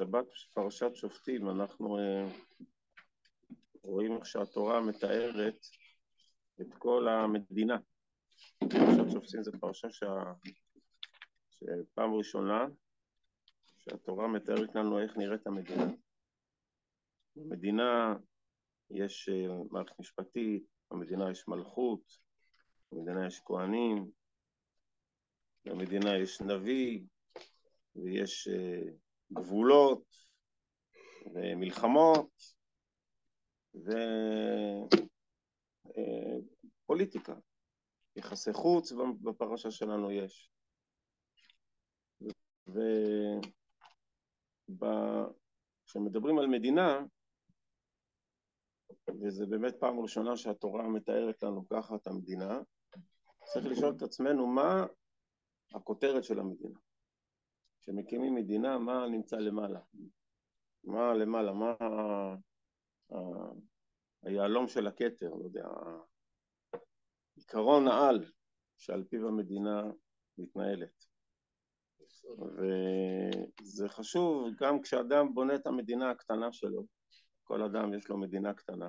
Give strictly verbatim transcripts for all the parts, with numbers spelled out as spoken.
בשבת פרשת שופטים אנחנו רואים איך שהתורה מתארת את כל המדינה. פרשת שופטים זה פרשה שפעם ראשונה שהתורה מתארת לנו איך נראית המדינה. במדינה יש מערכת משפטית, במדינה יש מלכות, במדינה יש כהנים, במדינה יש נביא, ויש גבולות ומלחמות ופוליטיקה, יחסי חוץ בפרשה שלנו יש. וכשמדברים על מדינה, וזה באמת פעם ראשונה שהתורה מתארת לנו ככה את המדינה, צריך לשאול את עצמנו מה הכותרת של המדינה. כשמקימים מדינה, מה נמצא למעלה? מה למעלה? מה היעלום של הכתר, לא יודע, עיקרון העל שעל פיו המדינה מתנהלת. וזה חשוב גם כשאדם בונה את המדינה הקטנה שלו. כל אדם יש לו מדינה קטנה,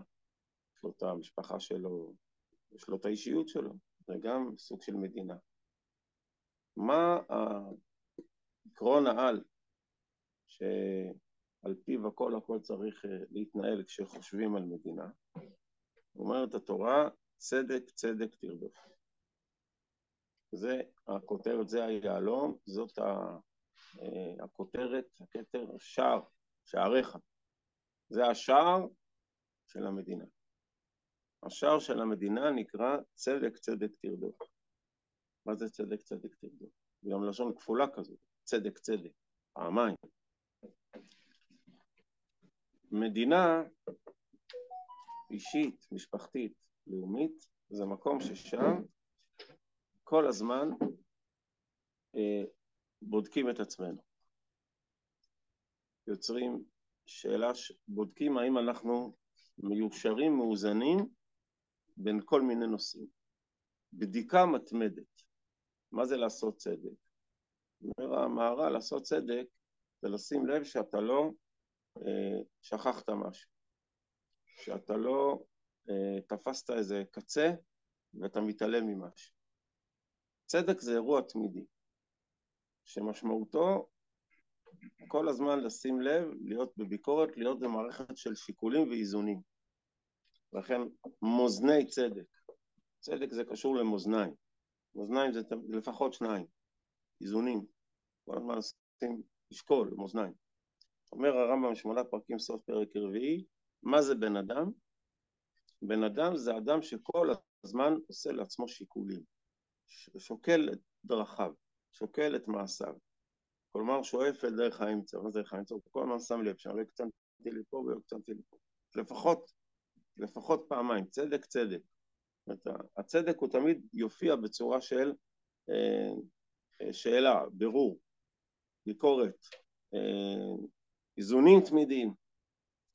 יש לו את המשפחה שלו, יש לו את האישיות שלו, זה גם סוג של מדינה. מה עקרון העל שעל פיו הכל הכל צריך להתנהל כשחושבים על מדינה? אומרת התורה, צדק צדק תרדוף. זה הכותרת, זה היעלום, זאת הכותרת, הכתר, שער, שעריך. זה השער של המדינה. השער של המדינה נקרא צדק צדק תרדוף. מה זה צדק צדק תרדוף? גם לשון כפולה כזאת, צדק צדק, פעמיים. מדינה אישית, משפחתית, לאומית, זה מקום ששם כל הזמן אה, בודקים את עצמנו. יוצרים שאלה, בודקים האם אנחנו מיושרים, מאוזנים, בין כל מיני נושאים. בדיקה מתמדת. מה זה לעשות צדק? אומר המהר"ל, לעשות צדק זה לשים לב שאתה לא אה, שכחת משהו, שאתה לא אה, תפסת איזה קצה ואתה מתעלם ממשהו. צדק זה אירוע תמידי, שמשמעותו כל הזמן לשים לב, להיות בביקורת, להיות במערכת של שיקולים ואיזונים. לכן מאזני צדק, צדק זה קשור למאזניים, מאזניים זה לפחות שניים, איזונים, כל הזמן עושים לשקול, מאזניים. אומר הרמב"ם שמונה פרקים סוף פרק רביעי, מה זה בן אדם? בן אדם זה אדם שכל הזמן עושה לעצמו שיקולים, שוקל את דרכיו, שוקל את מעשיו, כלומר שואף אל דרך האמצע. מה זה דרך האמצע? כל הזמן שם לב, שאני קצנתי לי פה וקצנתי לי פה, לפחות, לפחות פעמיים, צדק צדק. הצדק הוא תמיד יופיע בצורה של שאלה, ברור, ביקורת, איזונים תמידיים.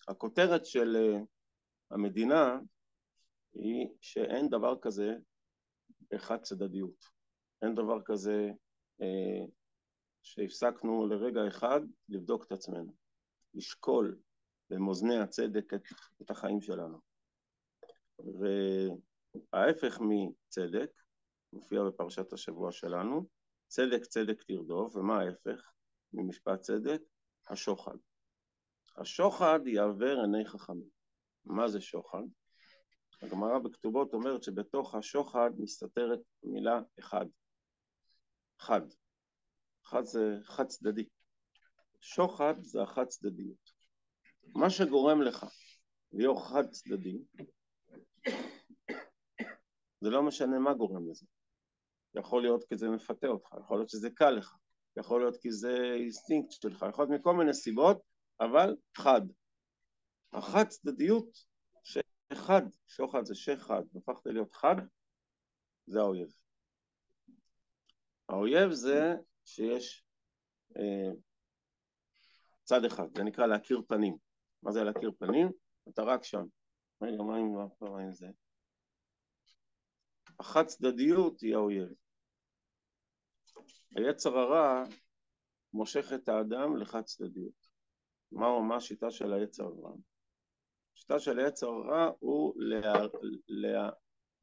הכותרת של המדינה היא שאין דבר כזה אחד צדדיות, אין דבר כזה שהפסקנו לרגע אחד לבדוק את עצמנו, לשקול במאזני הצדק את, את החיים שלנו. ו... ההפך מצדק, מופיע בפרשת השבוע שלנו, צדק צדק תרדוף, ומה ההפך ממשפט צדק? השוחד. השוחד יעבר עיני חכמים. מה זה שוחד? הגמרא בכתובות אומרת שבתוך השוחד מסתתרת מילה אחד. חד. חד זה חד צדדי. שוחד זה החד צדדיות. מה שגורם לך להיות חד צדדי, זה לא משנה מה גורם לזה. יכול להיות כי זה מפתה אותך, יכול להיות שזה קל לך, יכול להיות כי זה אינסטינקט שלך, יכול להיות מכל מיני סיבות, אבל חד. החד צדדיות, שחד, שוחד זה שחד, הפכת להיות חד, זה האויב. האויב זה שיש אה, צד אחד, זה נקרא להכיר פנים. מה זה להכיר פנים? אתה רק שם. רגע, מה עם, מה עם זה? החד צדדיות היא האויב. היצר הרע מושך את האדם לחד צדדיות. מה, מה השיטה של היצר הרע? השיטה של היצר הרע הוא לה, לה,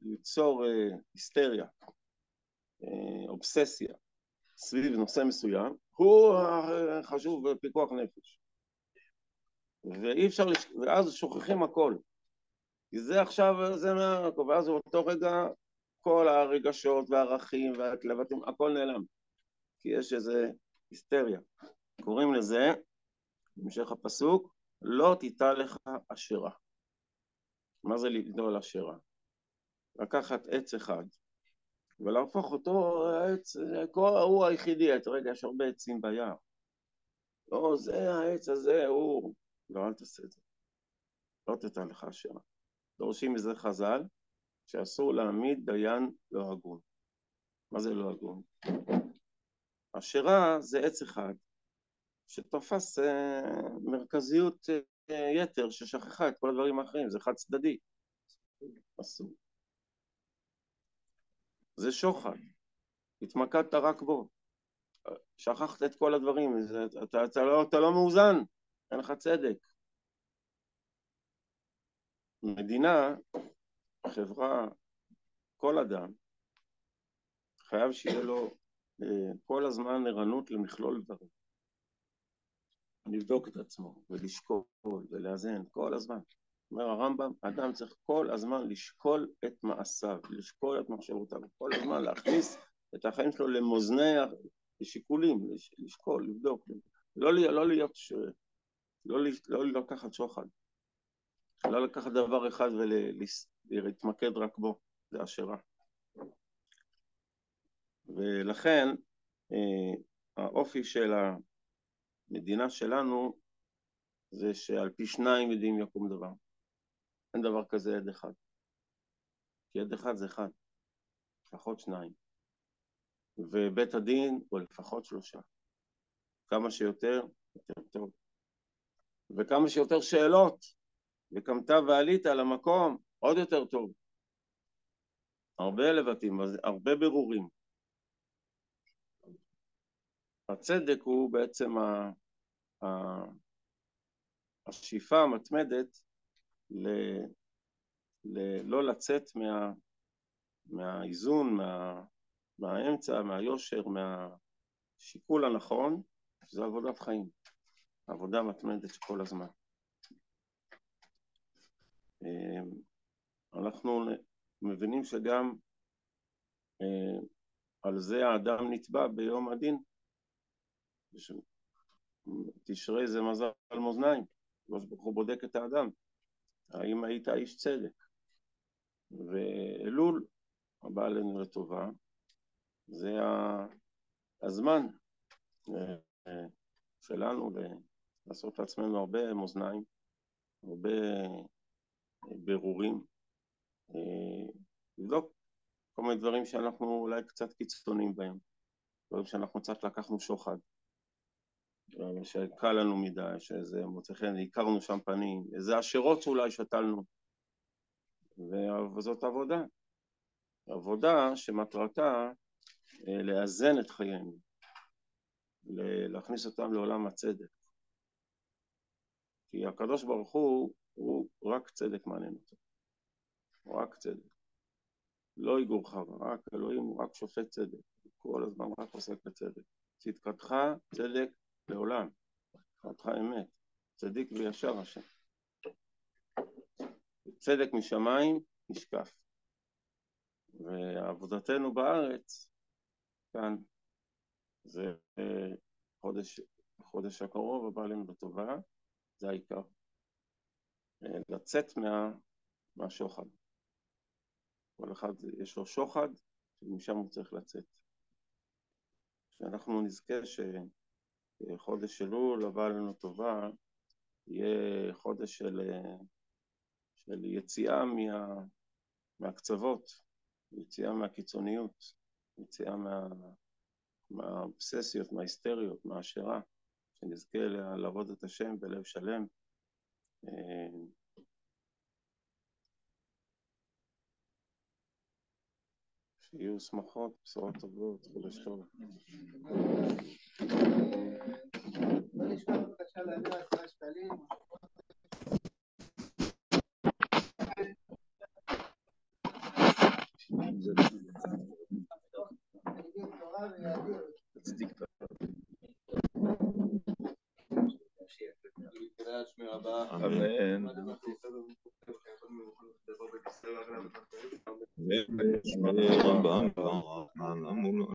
ליצור אה, היסטריה, אה, אובססיה, סביב נושא מסוים, הוא חשוב בפיקוח נפש. ואי אפשר, לש... ואז שוכחים הכל. כי זה עכשיו, זה מה, ואז באותו רגע, כל הרגשות והערכים והתלבטים, הכל נעלם. כי יש איזה היסטריה. קוראים לזה, במשך הפסוק, לא תיטה לך אשרה. מה זה לגדול אשרה? לקחת עץ אחד, ולהפוך אותו, העץ, הוא היחידי, רגע, יש הרבה עצים ביער. לא, זה העץ הזה, הוא... לא, אל תעשה את זה. לא תיטה לך אשרה. דורשים מזה חז"ל, שאסור להעמיד דיין לא הגון. מה זה לא הגון? אשרה זה עץ אחד, שתופס מרכזיות יתר, ששכחה את כל הדברים האחרים, זה חד צדדי. אסור. זה שוחד. התמקדת רק בו. שכחת את כל הדברים, זה, אתה, אתה, לא, אתה לא מאוזן, אין לך צדק. מדינה, חברה, כל אדם, חייב שיהיה לו כל הזמן ערנות למכלול דברים. לבדוק את עצמו ולשקול ולאזן כל הזמן. אומר הרמב"ם, אדם צריך כל הזמן לשקול את מעשיו, לשקול את מחשבותיו, כל הזמן להכניס את החיים שלו למוזני השיקולים, לשקול, לבדוק, לא, לא להיות ש... לא, לא לקחת שוחד. לא לקחת דבר אחד ולהתמקד רק בו, זה אשרה. ולכן האופי של המדינה שלנו זה שעל פי שניים ידים יקום דבר. אין דבר כזה יד אחד. כי יד אחד זה אחד, לפחות שניים. ובית הדין הוא לפחות שלושה. כמה שיותר, יותר טוב. וכמה שיותר שאלות. וקמתה ועלית על המקום, עוד יותר טוב. הרבה לבטים, הרבה ברורים. הצדק הוא בעצם ה... ה... השאיפה המתמדת ל... ל... לא לצאת מה... מהאיזון, מה... מהאמצע, מהיושר, מהשיקול הנכון, זה עבודת חיים. עבודה מתמדת כל הזמן. אנחנו מבינים שגם על זה האדם נטבע ביום הדין. תשרי זה מזל על מאזניים, הוא בודק את האדם, האם היית איש צדק. ואלול הבא עלינו לטובה, זה הזמן שלנו לעשות לעצמנו הרבה מאזניים, הרבה ברורים, לבדוק כל מיני דברים שאנחנו אולי קצת קיצוניים בהם, דברים שאנחנו קצת לקחנו שוחד, שקל לנו מדי, שזה מוצא חן, הכרנו שם פנים, איזה אשרות אולי שתלנו, וזאת עבודה, עבודה שמטרתה לאזן את חיינו, להכניס אותם לעולם הצדק, כי הקדוש ברוך הוא הוא רק צדק מעניין אותו, רק צדק, לא איגור חווה, רק אלוהים, רק שופט צדק, כל הזמן רק עוסק בצדק, צדקתך צדק לעולם, צדקתך אמת, צדיק וישר השם, צדק משמיים נשקף, ועבודתנו בארץ, כאן, זה חודש, חודש הקרוב, הבא עלינו בטובה, זה העיקר. לצאת מה, מהשוחד. כל אחד יש לו שוחד, ומשם הוא צריך לצאת. שאנחנו נזכה שחודש אלול הבא עלינו טובה, יהיה חודש של, של יציאה מה, מהקצוות, יציאה מהקיצוניות, יציאה מה, מהאובססיות, מההיסטריות, מהאשרה, שנזכה לעבוד את השם בלב שלם, שיהיו שמחות, בשורות טובות, חודש טוב. בוא נשמע בבקשה להגיע את מה שאתה אמן. אמן.